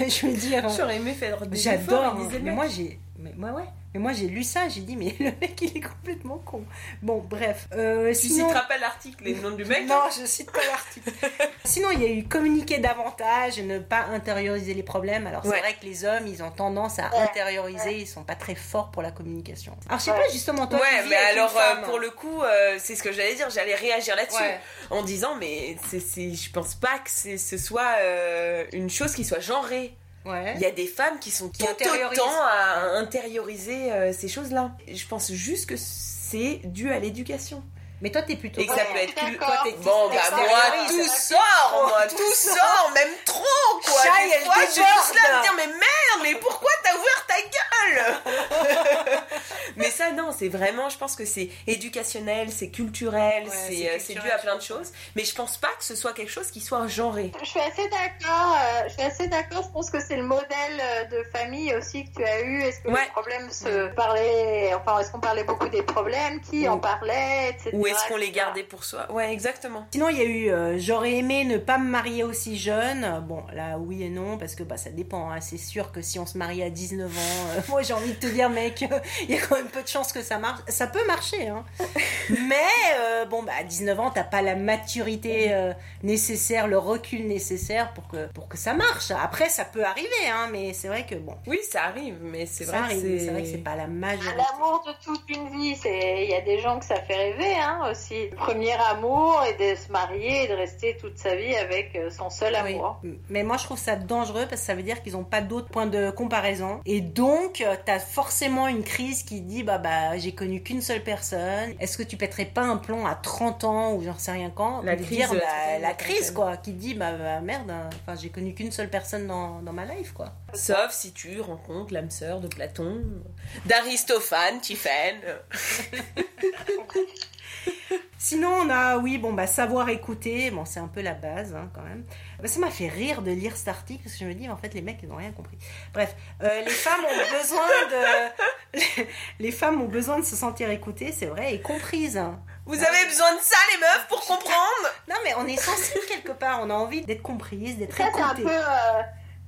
Je veux dire. J'aurais aimé faire des j'adore, efforts. J'adore. Moi, j'ai. Mais moi, ouais. Mais moi j'ai lu ça, j'ai dit mais le mec il est complètement con. Bon bref. Euh, tu sinon... citeras pas l'article et le nom du mec? Non, je cite pas l'article. Sinon il y a eu communiquer davantage, ne pas intérioriser les problèmes. Alors ouais. c'est vrai que les hommes ils ont tendance à ouais. intérioriser, ouais. ils sont pas très forts pour la communication. Alors je sais ouais. pas justement toi. Ouais, tu vis mais avec alors une femme, euh, pour le coup euh, c'est ce que j'allais dire, j'allais réagir là-dessus ouais. en disant mais c'est, c'est, je pense pas que c'est, ce soit euh, une chose qui soit genrée. Ouais. Il y a des femmes qui sont qui tout autant à intérioriser euh, ces choses-là. Je pense juste que c'est dû à l'éducation. Mais toi, t'es plutôt... Et que ouais, ça peut être... Plus... Toi, t'es... Bon, bah moi, oui, tout sort, moi, tout, tout sort, même trop, quoi. Shaï, elle déborde. Je suis juste là à me dire, mais merde, mais pourquoi t'as ouvert ta gueule? Mais ça, non, c'est vraiment... Je pense que c'est éducationnel, c'est culturel, ouais, c'est, c'est, c'est culturel, dû à plein de choses. Mais je pense pas que ce soit quelque chose qui soit genré. Je suis assez d'accord. Euh, je suis assez d'accord. Je pense que c'est le modèle de famille aussi que tu as eu. Est-ce que ouais. les problèmes se parlaient... Enfin, est-ce qu'on parlait beaucoup des problèmes? Qui en parlait, et cetera. Oui. Est-ce qu'on les gardait pour soi? Ouais, exactement. Sinon, il y a eu euh, j'aurais aimé ne pas me marier aussi jeune. Bon, là, oui et non, parce que bah, ça dépend. Hein. C'est sûr que si on se marie à dix-neuf ans, euh, moi j'ai envie de te dire, mec, euh, il y a quand même peu de chances que ça marche. Ça peut marcher, hein. Mais euh, bon, bah, à dix-neuf ans, t'as pas la maturité euh, nécessaire, le recul nécessaire pour que, pour que ça marche. Après, ça peut arriver, hein, mais c'est vrai que bon. Oui, ça arrive, mais c'est vrai, ça arrive, c'est... c'est vrai que c'est pas la majorité. L'amour de toute une vie, il y a des gens que ça fait rêver, hein. Aussi, le premier amour et de se marier et de rester toute sa vie avec son seul amour. Oui. Mais moi je trouve ça dangereux parce que ça veut dire qu'ils n'ont pas d'autres points de comparaison et donc t'as forcément une crise qui dit bah bah j'ai connu qu'une seule personne. Est-ce que tu pèterais pas un plomb à trente ans ou j'en sais rien quand? La crise, dire, la, la crise quoi, qui dit bah, bah merde, hein, enfin j'ai connu qu'une seule personne dans dans ma life quoi. Sauf si tu rencontres l'âme sœur de Platon, d'Aristophane, Tiphaine. Sinon on a oui bon bah savoir écouter, bon c'est un peu la base hein, quand même. Bah, ça m'a fait rire de lire cet article parce que je me dis en fait les mecs ils n'ont rien compris. Bref, euh, les femmes ont besoin de les, les femmes ont besoin de se sentir écoutées, c'est vrai, et comprises. Vous ouais. avez besoin de ça les meufs pour comprendre? Non mais on est sensible quelque part, on a envie d'être comprises, d'être ça, écoutées. C'est un peu euh...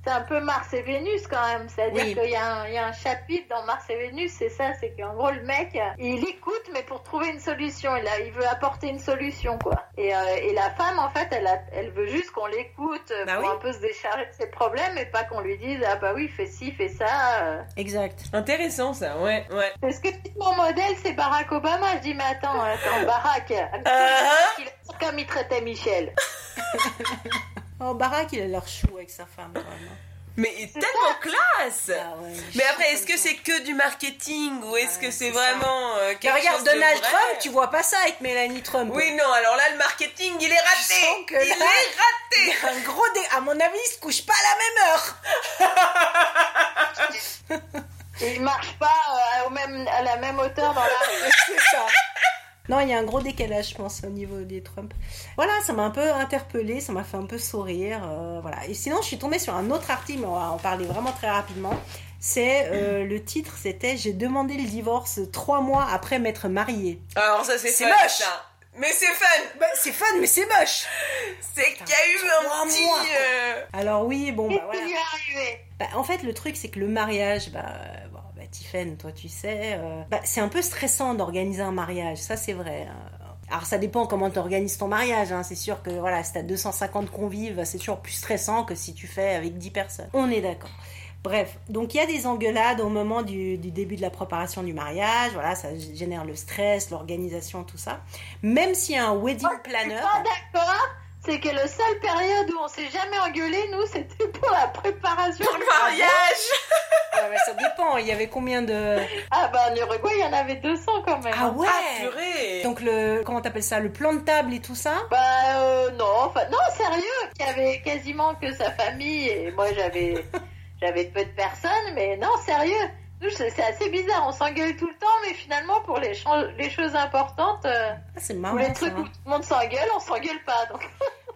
C'est un peu Mars et Vénus quand même, c'est-à-dire oui. qu'il y a, un, il y a un chapitre dans Mars et Vénus, c'est ça, c'est qu'en gros le mec, il écoute mais pour trouver une solution, il, a, il veut apporter une solution quoi. Et, euh, et la femme en fait, elle, a, elle veut juste qu'on l'écoute bah pour oui. un peu se décharger de ses problèmes et pas qu'on lui dise ah bah oui fais ci, fais ça. Exact. Intéressant ça, ouais, ouais. Parce que mon modèle c'est Barack Obama, je dis mais attends, attends Barack, uh-huh. comme il traitait Michelle. Oh, Barack, il a l'air chou avec sa femme, quand même. Mais il est c'est tellement ça. Classe ah ouais, mais après, est-ce que c'est que du marketing ou est-ce ah ouais, que c'est, c'est vraiment euh, quelque mais regarde, chose Donald de vrai. Trump, tu vois pas ça avec Melania Trump. Oui, non, alors là, le marketing, il est raté. Il là, est raté. Il un gros dé... À mon avis, il se couche pas à la même heure. Il marche pas euh, au même, à la même hauteur dans la... C'est ça. Non, il y a un gros décalage, je pense, au niveau des Trump. Voilà, ça m'a un peu interpellée, ça m'a fait un peu sourire. Euh, voilà. Et sinon, je suis tombée sur un autre article, mais on va en parler vraiment très rapidement. C'est, euh, le titre, c'était « J'ai demandé le divorce trois mois après m'être mariée ». Alors ça, c'est, c'est fun, moche ça. Mais c'est fun bah, c'est fun, mais c'est moche. C'est putain, qu'il y a eu un petit... Mois, euh... Alors oui, bon, bah voilà. Qu'est-ce qui lui est arrivé ? Bah, en fait, le truc, c'est que le mariage, bah... Euh, bon, Tiphaine, toi tu sais, euh... bah, c'est un peu stressant d'organiser un mariage, ça c'est vrai. Alors ça dépend comment tu organises ton mariage, hein. C'est sûr que voilà, si t'as deux cent cinquante convives, c'est toujours plus stressant que si tu fais avec dix personnes. On est d'accord. Bref, donc il y a des engueulades au moment du, du début de la préparation du mariage, voilà, ça génère le stress, l'organisation, tout ça. Même s'il y a un wedding oh, planner... Pas d'accord. C'est que la seule période où on s'est jamais engueulé, nous, c'était pour la préparation pour le mariage. Ouais, mais ça dépend. Il y avait combien de... Ah bah, en Uruguay, il y en avait deux cents quand même. Ah ouais ah, purée. Donc le... Comment t'appelles ça? Le plan de table et tout ça? Bah euh, non, enfin... Non, sérieux. Il y avait quasiment que sa famille. Et moi, j'avais... j'avais peu de personnes. Mais non, sérieux. Nous, c'est assez bizarre. On s'engueule tout le temps, mais finalement, pour les, ch- les choses importantes... Euh... Ah, c'est marrant, les trucs ça, hein. Où tout le monde s'engueule, on s'engueule pas, donc...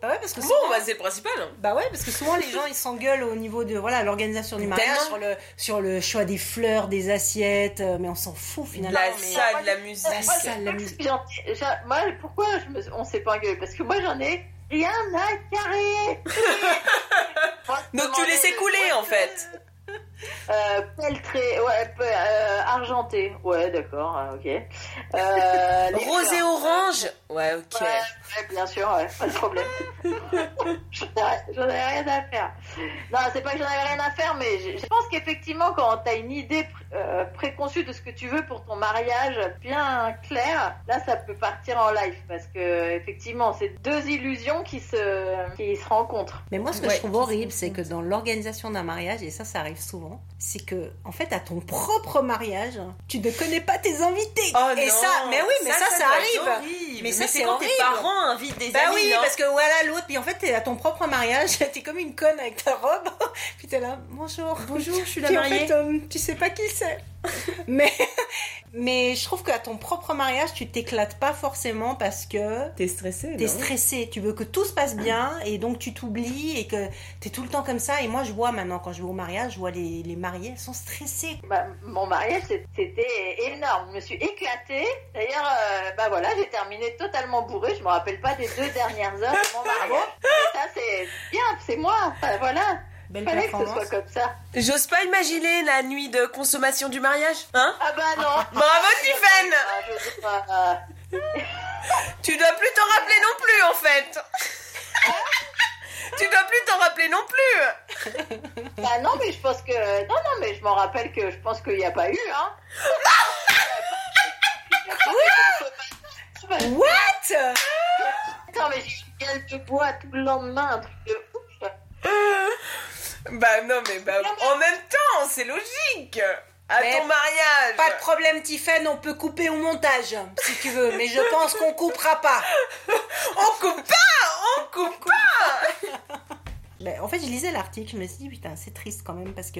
Bah ouais, parce que souvent, bon, bah c'est le principal. Hein. Bah ouais, parce que souvent les gens ils s'engueulent au niveau de voilà l'organisation du mariage, sur le sur le choix des fleurs, des assiettes, mais on s'en fout finalement. La mais... salle, de la musique. La salle, la musique. J'en, j'en, moi, pourquoi je me, on s'est pas engueulé? Parce que moi j'en ai rien à carrer. Donc tu laissais couler en fait. Euh, pelletré, ouais, euh, argenté. Ouais, d'accord, ok. Euh, Rose et orange. Ouais, ok. Ouais, bien sûr, ouais, pas de problème. J'en avais rien à faire. Non, c'est pas que j'en avais rien à faire, mais je, je pense qu'effectivement, quand t'as une idée pr- euh, préconçue de ce que tu veux pour ton mariage bien claire, là, ça peut partir en live parce que effectivement, c'est deux illusions qui se qui se rencontrent. Mais moi, ce que ouais. je trouve horrible, c'est que dans l'organisation d'un mariage, et ça, ça arrive souvent, c'est que en fait, à ton propre mariage, tu ne connais pas tes invités. Oh, et non. ça, mais oui, mais ça, ça, ça, ça, ça arrive. Horrible. Mais ça, mais c'est, c'est quand horrible. Tes parents invitent des bah amis. Bah oui, non parce que voilà l'autre. Puis en fait, t'es à ton propre mariage, t'es comme une conne avec ta robe. Puis t'es là, bonjour, bonjour, je suis la puis mariée. En fait, euh, tu sais pas qui c'est. mais mais je trouve qu'à ton propre mariage tu t'éclates pas forcément parce que t'es stressée t'es stressée tu veux que tout se passe bien et donc tu t'oublies et que t'es tout le temps comme ça. Et moi je vois maintenant quand je vais au mariage, je vois les, les mariés, elles sont stressées. Bah, mon mariage c'était énorme, je me suis éclatée d'ailleurs. euh, bah voilà, j'ai terminé totalement bourrée, je me rappelle pas des deux dernières heures de mon mariage. Et ça c'est bien, c'est moi, enfin, voilà. Belle fallait que ce soit comme ça. J'ose pas imaginer la nuit de consommation du mariage, hein? Ah bah non. Bravo Tiphaine. Ah, je sais pas, euh... Tu dois plus t'en rappeler non plus en fait. Tu dois plus t'en rappeler non plus. Bah non mais je pense que non non mais je m'en rappelle que je pense qu'il n'y a pas eu hein. What? What? Attends mais j'ai une gueule de bois tout le lendemain, un truc de ouf. Bah non mais, bah, non mais en même temps c'est logique. À mais ton mariage. Pas de problème Tiphaine, on peut couper au montage si tu veux, mais je pense qu'on coupera pas. On coupe pas, on coupe pas. En fait je lisais l'article, je me suis dit putain c'est triste quand même parce que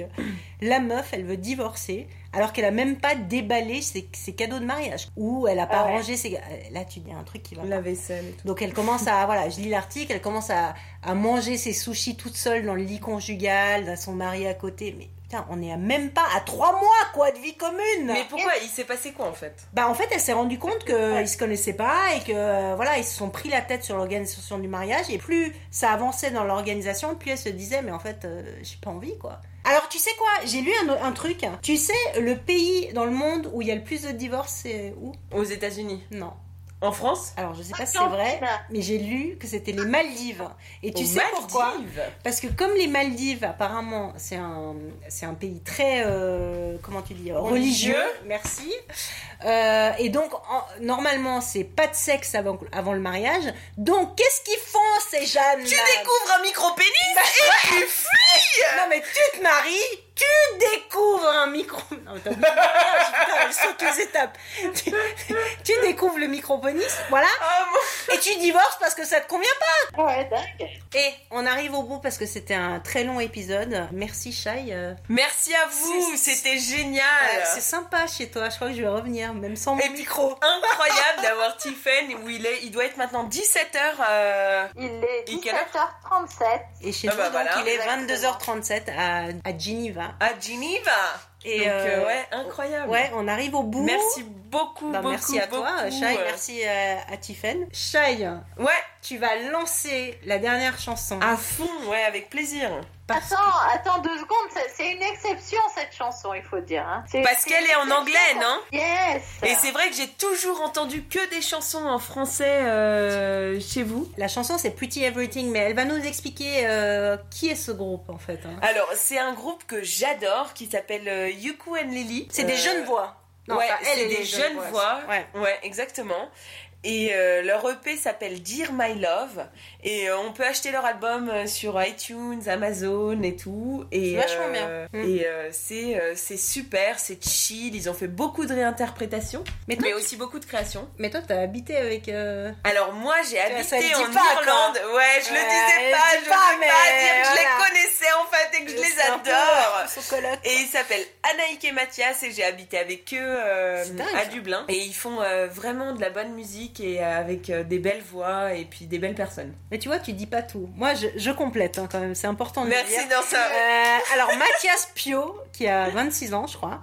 la meuf elle veut divorcer alors qu'elle a même pas déballé ses, ses cadeaux de mariage ou elle a pas ah ouais. rangé ses... Là tu dis un truc qui va la pas. Vaisselle et tout. Donc elle commence à voilà, je lis l'article, elle commence à, à manger ses sushis toute seule dans le lit conjugal, à son mari à côté, mais putain, on est à même pas à trois mois quoi de vie commune. Mais pourquoi il s'est passé quoi en fait? Bah en fait elle s'est rendue compte qu'ils ouais. se connaissaient pas et que euh, voilà ils se sont pris la tête sur l'organisation du mariage et plus ça avançait dans l'organisation plus elle se disait mais en fait euh, j'ai pas envie quoi. Alors tu sais quoi, j'ai lu un, un truc. Tu sais le pays dans le monde où il y a le plus de divorces c'est où? Aux États-Unis? Non. En France? Alors je sais pas si c'est vrai, mais j'ai lu que c'était les Maldives. Et tu Aux sais Maldives. Pourquoi? Parce que comme les Maldives, apparemment, c'est un c'est un pays très euh, comment tu dis religieux. religieux. Merci. Euh, et donc en, normalement, c'est pas de sexe avant avant le mariage. Donc qu'est-ce qu'ils font ces jeunes? Tu découvres un micro-pénis bah, et tu fuis. Non mais tu te maries. Tu découvres un micro... Non, t'as oublié le mariage, putain, elle saute les étapes. Tu, tu découvres le micro-pénis, voilà. Et tu divorces parce que ça te convient pas. Ouais, dingue. Et on arrive au bout parce que c'était un très long épisode. Merci, Shaï. Merci à vous, c'est, c'était génial. Ouais, c'est sympa chez toi, je crois que je vais revenir, même sans mon et micro. Incroyable d'avoir Tiphaine, où il est. Il doit être maintenant dix-sept heures... Euh... Il est dix-sept heures trente-sept. Et chez ah toi, bah, donc, voilà. Il est exactement. vingt-deux heures trente-sept à, à Genève. À Genève. Et donc, euh, ouais, incroyable. Ouais, on arrive au bout. Merci beaucoup, ben, beaucoup merci à beaucoup. Toi, Shaï. Merci à, à Tiphaine. Shaï, ouais, tu vas lancer la dernière chanson. À fond, ouais, avec plaisir. Parce attends, que... attends deux secondes, c'est, c'est une exception cette chanson, il faut dire. Hein. C'est, Parce c'est qu'elle est en anglais, non? Yes. Et c'est vrai que j'ai toujours entendu que des chansons en français euh, chez vous. La chanson c'est Pretty Everything, mais elle va nous expliquer euh, qui est ce groupe en fait. Hein. Alors c'est un groupe que j'adore qui s'appelle euh, Uku and Lily. C'est euh... des jeunes voix. Non, ouais, enfin, elle c'est des jeunes voix. voix. Ouais. ouais, exactement. Et euh, leur E P s'appelle Dear My Love et euh, on peut acheter leur album sur iTunes, Amazon et tout. Et, c'est vachement euh, bien. Et euh, c'est, euh, c'est super, c'est chill, ils ont fait beaucoup de réinterprétations mais, toi, mais aussi beaucoup de créations. Mais toi t'as habité avec... Euh... Alors moi j'ai tu habité en pas, Irlande, quoi. Ouais je euh, le disais pas, je ne pas, mais pas dire que voilà. Je les connaissais en fait et que je, je les adore. Son coloc, et ils s'appellent Anaïk et Mathias et j'ai habité avec eux euh, à Dublin et ils font euh, vraiment de la bonne musique et avec des belles voix et puis des belles personnes. Mais tu vois, tu dis pas tout. Moi, je, je complète hein, quand même, c'est important de le dire. Merci Dorsa. Euh, alors, Mathias Pio, qui a vingt-six ans, je crois,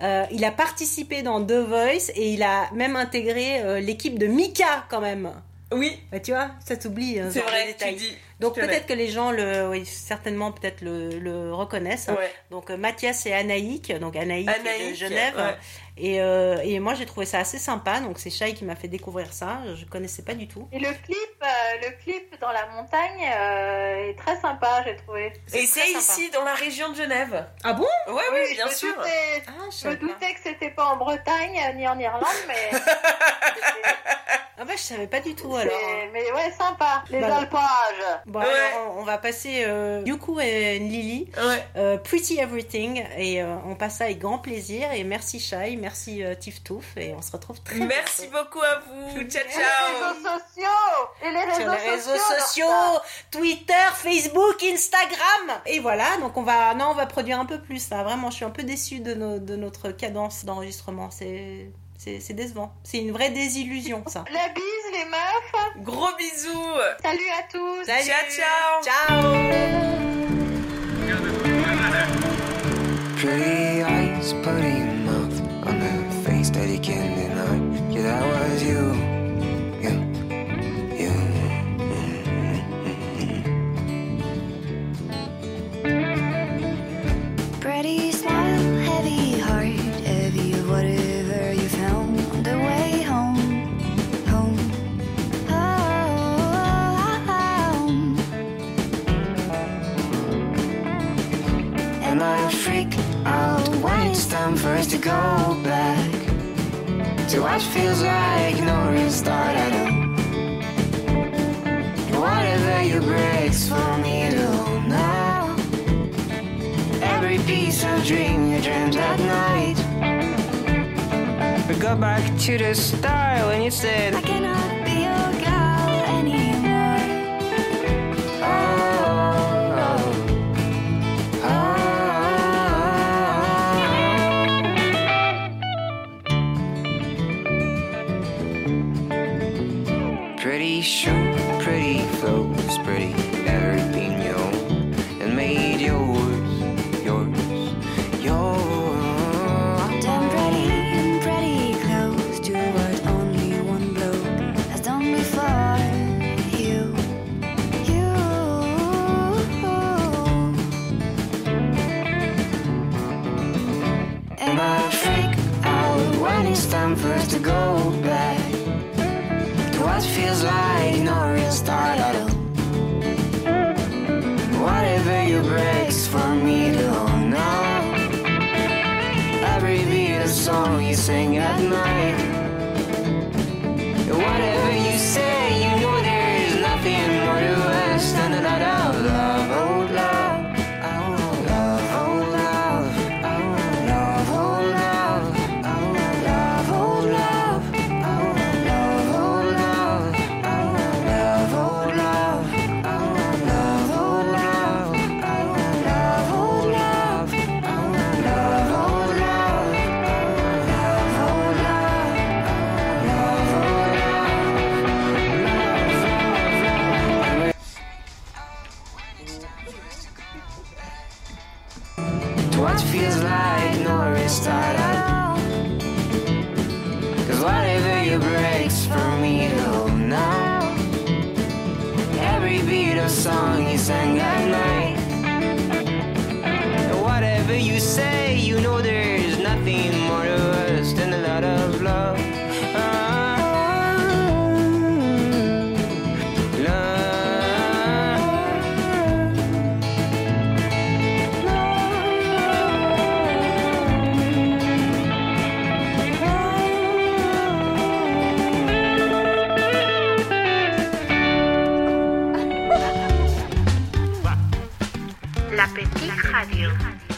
euh, il a participé dans The Voice et il a même intégré euh, l'équipe de Mika quand même. Oui. Bah, tu vois, ça t'oublie. C'est vrai, tu dis. Donc peut-être que les gens, le, oui, certainement, peut-être le, le reconnaissent. Ouais. Donc Mathias et Anaïk, donc Anaïk, Anaïk de Genève. Ouais. Et, euh, et moi, j'ai trouvé ça assez sympa. Donc c'est Shaï qui m'a fait découvrir ça. Je ne connaissais pas du tout. Et le clip, euh, le clip dans la montagne euh, est très sympa, j'ai trouvé. C'est et c'est ici, sympa. Dans la région de Genève. Ah bon ? Ouais, oui, oui, bien je sûr. Doutais, ah, je me doutais que c'était pas en Bretagne ni en Irlande, mais. Ah bah je savais pas du tout alors. C'est... Mais ouais, sympa, les bah, alpages. Bon ouais. Alors on va passer euh, Uku and Lily, ouais. euh, Pretty Everything, et euh, on passe ça avec grand plaisir. Et merci Shaï, merci euh, Tif Touf, et on se retrouve très merci bientôt. Beaucoup à vous, ciao ciao. Les réseaux sociaux et les réseaux, les réseaux sociaux, sociaux Twitter, Facebook, Instagram. Et voilà, donc on va non on va produire un peu plus là. Vraiment, je suis un peu déçue de, nos, de notre cadence d'enregistrement. C'est C'est, c'est décevant. C'est une vraie désillusion, ça. La bise, les meufs. Gros bisous. Salut à tous. Salut. Ciao, ciao. Ciao. Pretty eyes, pretty mouth, on a face that he can't deny. Yeah, that was you. Yeah, you. Mm-hmm. Pretty smile, heavy heart, heavy water. I freak out when it's time for us to go back to what feels like no restart at all. Whatever you breaks for me to hold now, every piece of dream you dreamed at night. We go back to the start when you said I cannot be your girl anymore. Oh, pretty shoe, pretty clothes, pretty everything you own, and made yours, yours, yours. Damn pretty and pretty close to what only one bloke has done before you, you. And I freak out when it's time for us to go back. What feels like no real start at all. Whatever you breaks for me to hold now, every beat of song you sing at night. Whatever you say, you know there is nothing more to us than another love, oh love. La Petite Radio.